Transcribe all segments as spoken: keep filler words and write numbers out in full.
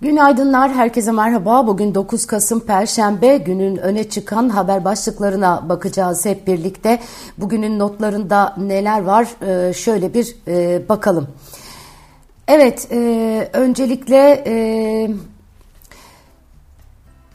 Günaydınlar, herkese merhaba. Bugün dokuz Kasım Perşembe, günün öne çıkan haber başlıklarına bakacağız hep birlikte. Bugünün notlarında neler var? Ee, şöyle bir e, bakalım. Evet, e, öncelikle... E,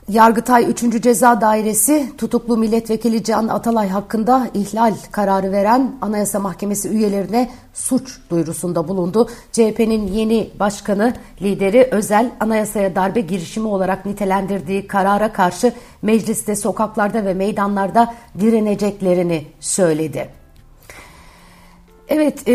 Yargıtay üçüncü Ceza Dairesi tutuklu milletvekili Can Atalay hakkında ihlal kararı veren Anayasa Mahkemesi üyelerine suç duyurusunda bulundu. C H P'nin yeni başkanı, lideri Özel, anayasaya darbe girişimi olarak nitelendirdiği karara karşı mecliste, sokaklarda ve meydanlarda direneceklerini söyledi. Evet, e,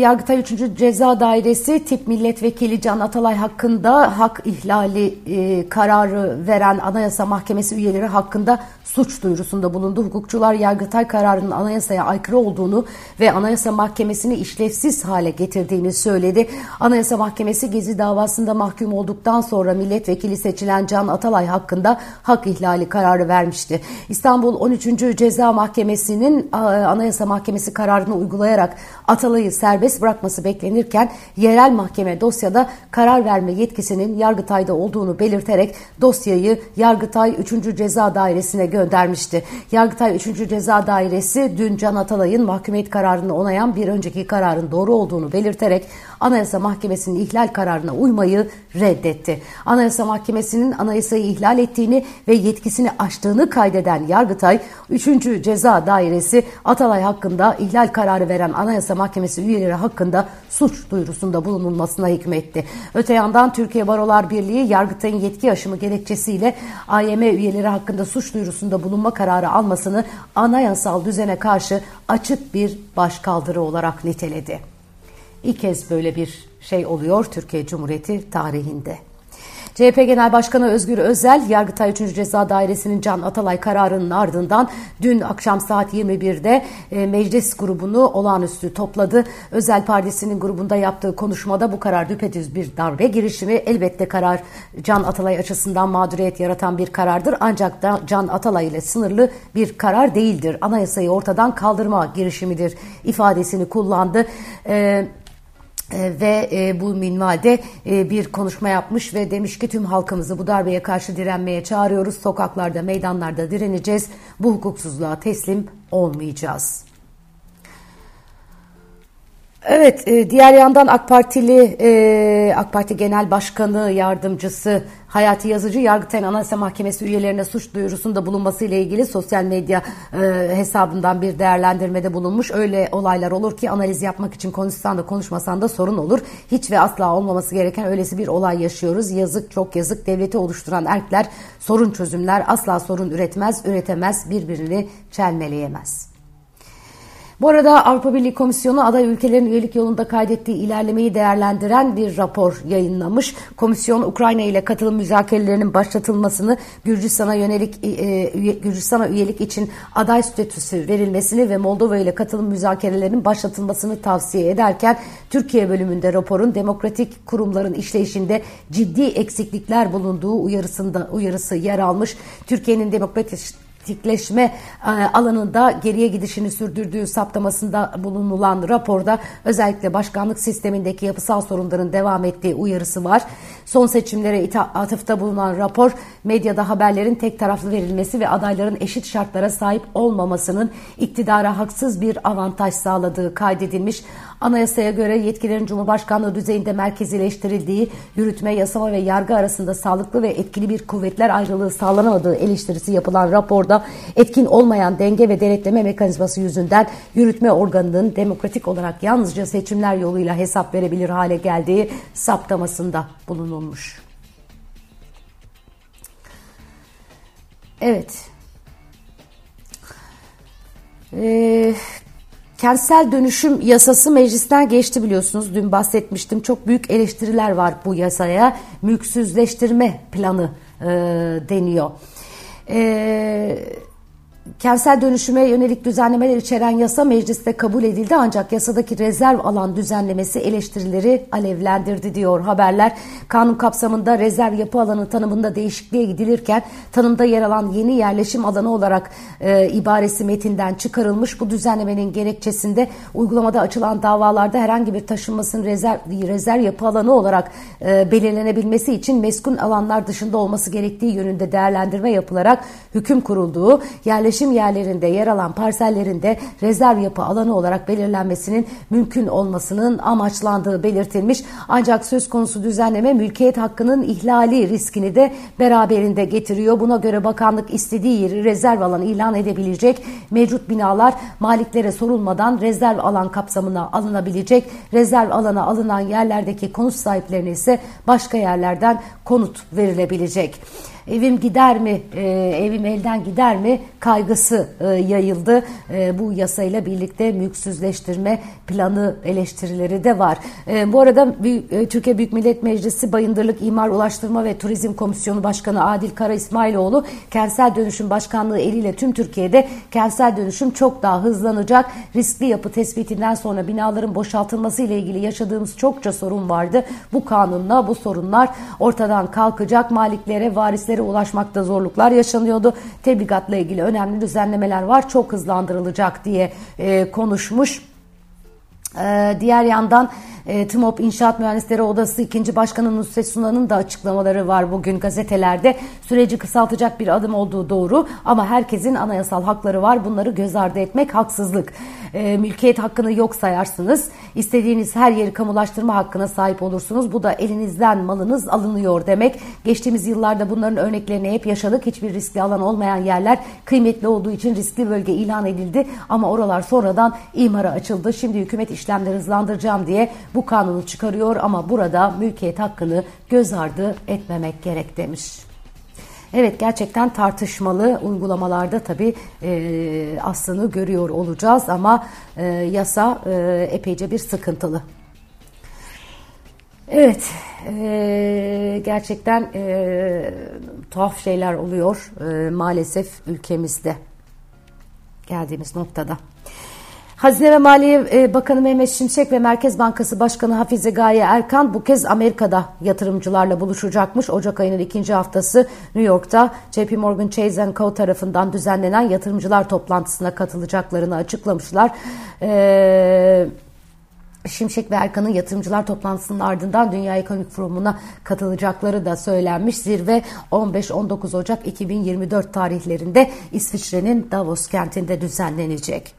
Yargıtay üçüncü Ceza Dairesi tip milletvekili Can Atalay hakkında hak ihlali e, kararı veren Anayasa Mahkemesi üyeleri hakkında suç duyurusunda bulundu. Hukukçular Yargıtay kararının anayasaya aykırı olduğunu ve Anayasa Mahkemesi'ni işlevsiz hale getirdiğini söyledi. Anayasa Mahkemesi Gezi davasında mahkum olduktan sonra milletvekili seçilen Can Atalay hakkında hak ihlali kararı vermişti. İstanbul on üçüncü Ceza Mahkemesi'nin Anayasa Mahkemesi kararını uygulayarak Atalay'ı serbest bırakması beklenirken yerel mahkeme dosyada karar verme yetkisinin Yargıtay'da olduğunu belirterek dosyayı Yargıtay üçüncü Ceza Dairesi'ne göndermişti. Yargıtay üçüncü Ceza Dairesi dün Can Atalay'ın mahkumiyet kararını onayan bir önceki kararın doğru olduğunu belirterek Anayasa Mahkemesi'nin ihlal kararına uymayı reddetti. Anayasa Mahkemesi'nin anayasayı ihlal ettiğini ve yetkisini aştığını kaydeden Yargıtay üçüncü Ceza Dairesi Atalay hakkında ihlal kararı veren Anayasa Anayasa Mahkemesi üyeleri hakkında suç duyurusunda bulunulmasına hükmetti. Öte yandan Türkiye Barolar Birliği Yargıtay'ın yetki aşımı gerekçesiyle A Y M üyeleri hakkında suç duyurusunda bulunma kararı almasını anayasal düzene karşı açık bir başkaldırı olarak niteledi. İlk kez böyle bir şey oluyor Türkiye Cumhuriyeti tarihinde. C H P Genel Başkanı Özgür Özel, Yargıtay üçüncü Ceza Dairesi'nin Can Atalay kararının ardından dün akşam saat yirmi birde e, meclis grubunu olağanüstü topladı. Özel Partisi'nin grubunda yaptığı konuşmada bu karar düpedüz bir darbe girişimi. Elbette karar Can Atalay açısından mağduriyet yaratan bir karardır. Ancak da Can Atalay ile sınırlı bir karar değildir. Anayasayı ortadan kaldırma girişimidir ifadesini kullandı. E, Ve e, bu minvalde e, bir konuşma yapmış ve demiş ki tüm halkımızı bu darbeye karşı direnmeye çağırıyoruz. Sokaklarda, meydanlarda direneceğiz. Bu hukuksuzluğa teslim olmayacağız. Evet, e, diğer yandan AK Partili, e, AK Parti Genel Başkanı Yardımcısı Hayati Yazıcı, Yargıtay'ın Anayasa Mahkemesi üyelerine suç duyurusunda bulunması ile ilgili sosyal medya e, hesabından bir değerlendirmede bulunmuş. Öyle olaylar olur ki analiz yapmak için konuşsan da konuşmasan da sorun olur. Hiç ve asla olmaması gereken öylesi bir olay yaşıyoruz. Yazık, çok yazık. Devleti oluşturan erkler, sorun çözümler asla sorun üretmez, üretemez, birbirini çelmeleyemez. Bu arada Avrupa Birliği Komisyonu aday ülkelerin üyelik yolunda kaydettiği ilerlemeyi değerlendiren bir rapor yayınlamış. Komisyon Ukrayna ile katılım müzakerelerinin başlatılmasını, Gürcistan'a yönelik e, Gürcistan'a üyelik için aday statüsü verilmesini ve Moldova ile katılım müzakerelerinin başlatılmasını tavsiye ederken Türkiye bölümünde raporun demokratik kurumların işleyişinde ciddi eksiklikler bulunduğu uyarısında uyarısı yer almış. Türkiye'nin demokratik Demokratikleşme alanında geriye gidişini sürdürdüğü saptamasında bulunulan raporda özellikle başkanlık sistemindeki yapısal sorunların devam ettiği uyarısı var. Son seçimlere atıfta bulunan rapor, medyada haberlerin tek taraflı verilmesi ve adayların eşit şartlara sahip olmamasının iktidara haksız bir avantaj sağladığı kaydedilmiş. Anayasaya göre yetkilerin Cumhurbaşkanlığı düzeyinde merkezileştirildiği, yürütme, yasama ve yargı arasında sağlıklı ve etkili bir kuvvetler ayrılığı sağlanamadığı eleştirisi yapılan raporda etkin olmayan denge ve denetleme mekanizması yüzünden yürütme organının demokratik olarak yalnızca seçimler yoluyla hesap verebilir hale geldiği saptamasında bulunulmuş. Evet. Eee... Kentsel dönüşüm yasası meclisten geçti biliyorsunuz. Dün bahsetmiştim. Çok büyük eleştiriler var bu yasaya. Mülksüzleştirme planı e, deniyor. E, kentsel dönüşüme yönelik düzenlemeler içeren yasa mecliste kabul edildi, ancak yasadaki rezerv alan düzenlemesi eleştirileri alevlendirdi diyor haberler. Kanun kapsamında rezerv yapı alanı tanımında değişikliğe gidilirken tanımda yer alan yeni yerleşim alanı olarak e, ibaresi metinden çıkarılmış. Bu düzenlemenin gerekçesinde uygulamada açılan davalarda herhangi bir taşınmasının rezerv, rezerv yapı alanı olarak e, belirlenebilmesi için meskun alanlar dışında olması gerektiği yönünde değerlendirme yapılarak hüküm kurulduğu, yerleşim yerlerinde yer alan parsellerinde rezerv yapı alanı olarak belirlenmesinin mümkün olmasının amaçlandığı belirtilmiş. Ancak söz konusu düzenleme mülkiyet hakkının ihlali riskini de beraberinde getiriyor. Buna göre bakanlık istediği yeri rezerv alanı ilan edebilecek. Mevcut binalar maliklere sorulmadan rezerv alan kapsamına alınabilecek. Rezerv alana alınan yerlerdeki konut sahiplerine ise başka yerlerden konut verilebilecek. Evim gider mi, evim elden gider mi kaygısı yayıldı. Bu yasayla birlikte mülksüzleştirme planı eleştirileri de var. Bu arada Türkiye Büyük Millet Meclisi Bayındırlık İmar Ulaştırma ve Turizm Komisyonu Başkanı Adil Karaismailoğlu, kentsel dönüşüm başkanlığı eliyle tüm Türkiye'de kentsel dönüşüm çok daha hızlanacak. Riskli yapı tespitinden sonra binaların boşaltılması ile ilgili yaşadığımız çokça sorun vardı. Bu kanunla bu sorunlar ortadan kalkacak. Maliklere, varislere ulaşmakta zorluklar yaşanıyordu. Tebligatla ilgili önemli düzenlemeler var. Çok hızlandırılacak diye e, konuşmuş. E, diğer yandan E, T M M O B İnşaat Mühendisleri Odası ikinci Başkanı Nusret Sunan'ın da açıklamaları var bugün gazetelerde. Süreci kısaltacak bir adım olduğu doğru ama herkesin anayasal hakları var. Bunları göz ardı etmek haksızlık. E, mülkiyet hakkını yok sayarsınız. İstediğiniz her yeri kamulaştırma hakkına sahip olursunuz. Bu da elinizden malınız alınıyor demek. Geçtiğimiz yıllarda bunların örneklerini hep yaşadık. Hiçbir riskli alan olmayan yerler kıymetli olduğu için riskli bölge ilan edildi. Ama oralar sonradan imara açıldı. Şimdi hükümet işlemleri hızlandıracağım diye bu kanunu çıkarıyor ama burada mülkiyet hakkını göz ardı etmemek gerek demiş. Evet, gerçekten tartışmalı uygulamalarda tabii e, aslını görüyor olacağız ama e, yasa e, epeyce bir sıkıntılı. Evet, e, gerçekten e, tuhaf şeyler oluyor e, maalesef ülkemizde geldiğimiz noktada. Hazine ve Maliye Bakanı Mehmet Şimşek ve Merkez Bankası Başkanı Hafize Gaye Erkan bu kez Amerika'da yatırımcılarla buluşacakmış. Ocak ayının ikinci haftası New York'ta J P. Morgan Chase Co. tarafından düzenlenen yatırımcılar toplantısına katılacaklarını açıklamışlar. Ee, Şimşek ve Erkan'ın yatırımcılar toplantısının ardından Dünya Ekonomik Forumu'na katılacakları da söylenmiş. Zirve on beş on dokuz Ocak iki bin yirmi dört tarihlerinde İsviçre'nin Davos kentinde düzenlenecek.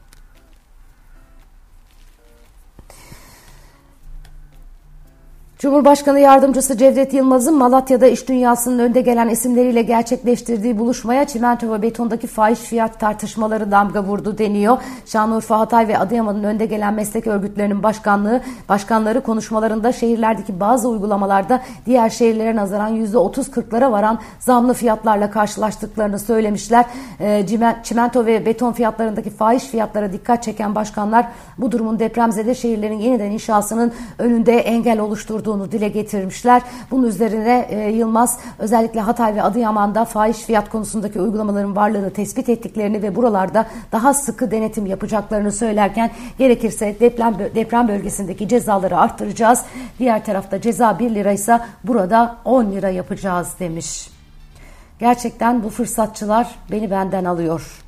Cumhurbaşkanı Yardımcısı Cevdet Yılmaz'ın Malatya'da iş dünyasının önde gelen isimleriyle gerçekleştirdiği buluşmaya çimento ve betondaki fahiş fiyat tartışmaları damga vurdu deniyor. Şanlıurfa, Hatay ve Adıyaman'ın önde gelen meslek örgütlerinin başkanlığı, başkanları konuşmalarında şehirlerdeki bazı uygulamalarda diğer şehirlere nazaran yüzde otuz kırklara varan zamlı fiyatlarla karşılaştıklarını söylemişler. E, çimento ve beton fiyatlarındaki fahiş fiyatlara dikkat çeken başkanlar bu durumun depremzede şehirlerin yeniden inşasının önünde engel oluşturduğu dile getirmişler. Bunun üzerine e, Yılmaz özellikle Hatay ve Adıyaman'da fahiş fiyat konusundaki uygulamaların varlığını tespit ettiklerini ve buralarda daha sıkı denetim yapacaklarını söylerken gerekirse deprem, deprem bölgesindeki cezaları arttıracağız. Diğer tarafta ceza bir liraysa burada on lira yapacağız demiş. Gerçekten bu fırsatçılar beni benden alıyor.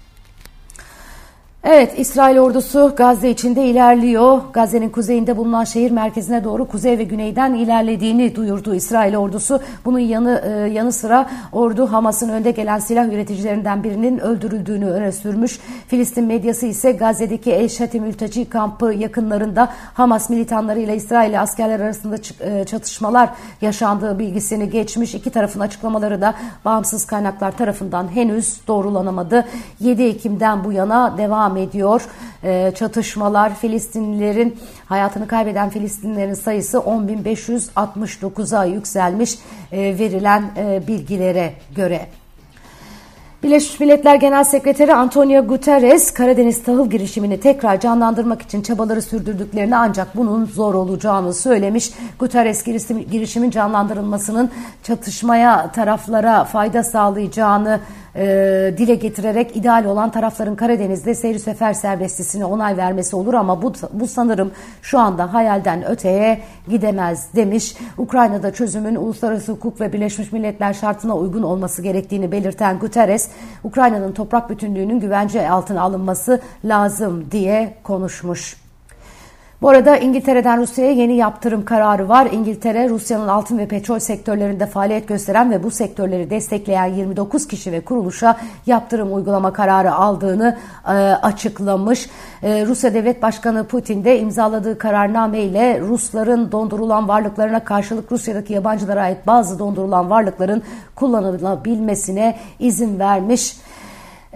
Evet, İsrail ordusu Gazze içinde ilerliyor. Gazze'nin kuzeyinde bulunan şehir merkezine doğru kuzey ve güneyden ilerlediğini duyurdu İsrail ordusu. Bunun yanı e, yanı sıra ordu Hamas'ın önde gelen silah üreticilerinden birinin öldürüldüğünü öne sürmüş. Filistin medyası ise Gazze'deki El-Shati mülteci kampı yakınlarında Hamas militanlarıyla İsrail askerler arasında ç- çatışmalar yaşandığı bilgisini geçmiş. İki tarafın açıklamaları da bağımsız kaynaklar tarafından henüz doğrulanamadı. yedi Ekim'den bu yana devam ediyor e, çatışmalar. Filistinlilerin hayatını kaybeden Filistinlilerin sayısı on bin beş yüz altmış dokuza yükselmiş e, verilen e, bilgilere göre. Birleşmiş Milletler Genel Sekreteri Antonio Guterres, Karadeniz tahıl girişimini tekrar canlandırmak için çabaları sürdürdüklerini ancak bunun zor olacağını söylemiş. Guterres, girişim, girişimin canlandırılmasının çatışmaya taraflara fayda sağlayacağını e, dile getirerek ideal olan tarafların Karadeniz'de seyri sefer serbestisine onay vermesi olur ama bu, bu sanırım şu anda hayalden öteye gidemez demiş. Ukrayna'da çözümün uluslararası hukuk ve Birleşmiş Milletler şartına uygun olması gerektiğini belirten Guterres, Ukrayna'nın toprak bütünlüğünün güvence altına alınması lazım diye konuşmuş. Bu arada İngiltere'den Rusya'ya yeni yaptırım kararı var. İngiltere, Rusya'nın altın ve petrol sektörlerinde faaliyet gösteren ve bu sektörleri destekleyen yirmi dokuz kişi ve kuruluşa yaptırım uygulama kararı aldığını e, açıklamış. E, Rusya Devlet Başkanı Putin de imzaladığı kararname ile Rusların dondurulan varlıklarına karşılık Rusya'daki yabancılara ait bazı dondurulan varlıkların kullanılabilmesine izin vermiş.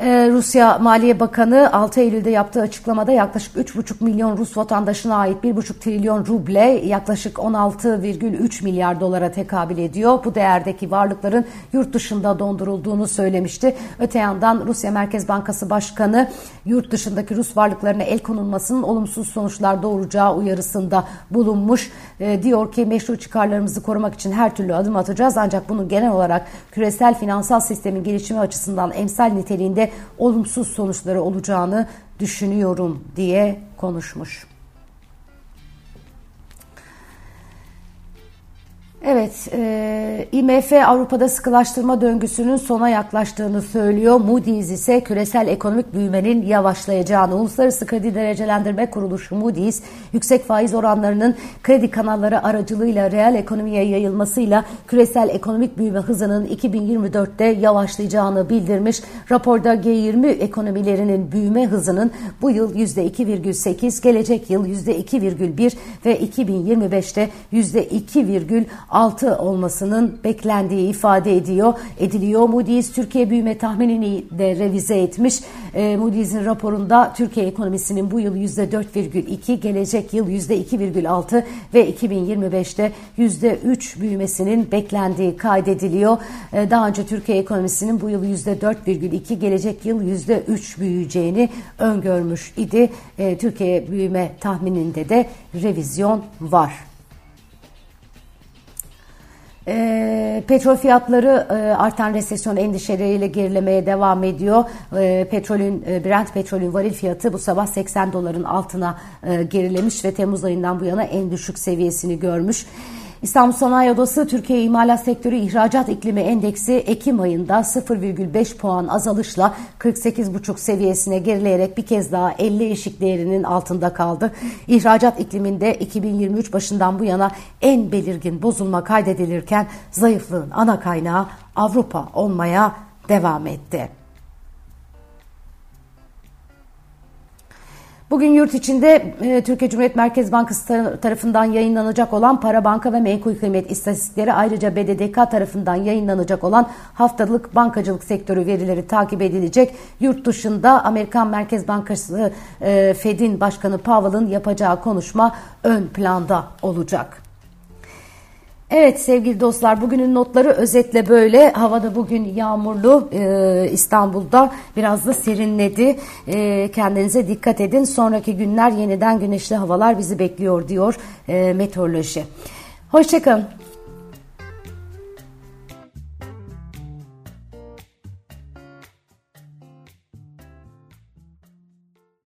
Ee, Rusya Maliye Bakanı altı Eylül'de yaptığı açıklamada yaklaşık üç buçuk milyon Rus vatandaşına ait bir buçuk trilyon ruble yaklaşık on altı virgül üç milyar dolara tekabül ediyor. Bu değerdeki varlıkların yurt dışında dondurulduğunu söylemişti. Öte yandan Rusya Merkez Bankası Başkanı yurt dışındaki Rus varlıklarına el konulmasının olumsuz sonuçlar doğuracağı uyarısında bulunmuş. Ee, diyor ki meşru çıkarlarımızı korumak için her türlü adım atacağız ancak bunun genel olarak küresel finansal sistemin gelişimi açısından emsal niteliğinde olumsuz sonuçları olacağını düşünüyorum diye konuşmuş. Evet, e, I M F Avrupa'da sıkılaştırma döngüsünün sona yaklaştığını söylüyor. Moody's ise küresel ekonomik büyümenin yavaşlayacağını. Uluslararası Kredi Derecelendirme Kuruluşu Moody's, yüksek faiz oranlarının kredi kanalları aracılığıyla reel ekonomiye yayılmasıyla küresel ekonomik büyüme hızının iki bin yirmi dörtte yavaşlayacağını bildirmiş. Raporda G yirmi ekonomilerinin büyüme hızının bu yıl yüzde iki virgül sekiz, gelecek yıl yüzde iki virgül bir ve iki bin yirmi beşte yüzde iki virgül altı olmasının beklendiği ifade ediyor, ediliyor. Moody's Türkiye büyüme tahminini de revize etmiş. E, Moody's'in raporunda Türkiye ekonomisinin bu yıl yüzde dört virgül iki, gelecek yıl yüzde iki virgül altı ve iki bin yirmi beşte yüzde üç büyümesinin beklendiği kaydediliyor. E, daha önce Türkiye ekonomisinin bu yıl yüzde dört virgül iki, gelecek yıl yüzde üç büyüyeceğini öngörmüş idi. E, Türkiye büyüme tahmininde de revizyon var. E, petrol fiyatları e, artan resesyon endişeleriyle gerilemeye devam ediyor. E, petrolün e, Brent petrolün varil fiyatı bu sabah seksen doların altına e, gerilemiş ve Temmuz ayından bu yana en düşük seviyesini görmüş. İstanbul Sanayi Odası Türkiye İmalat Sektörü İhracat İklimi Endeksi Ekim ayında sıfır virgül beş puan azalışla kırk sekiz virgül beş seviyesine gerileyerek bir kez daha elli eşik değerinin altında kaldı. İhracat ikliminde iki bin yirmi üç başından bu yana en belirgin bozulma kaydedilirken zayıflığın ana kaynağı Avrupa olmaya devam etti. Bugün yurt içinde Türkiye Cumhuriyet Merkez Bankası tarafından yayınlanacak olan para, banka ve menkul kıymet istatistikleri, ayrıca B D D K tarafından yayınlanacak olan haftalık bankacılık sektörü verileri takip edilecek. Yurt dışında Amerikan Merkez Bankası Fed'in Başkanı Powell'ın yapacağı konuşma ön planda olacak. Evet sevgili dostlar, bugünün notları özetle böyle. Havada bugün yağmurlu, ee, İstanbul'da biraz da serinledi. Ee, kendinize dikkat edin. Sonraki günler yeniden güneşli havalar bizi bekliyor diyor e, meteoroloji. Hoşçakalın.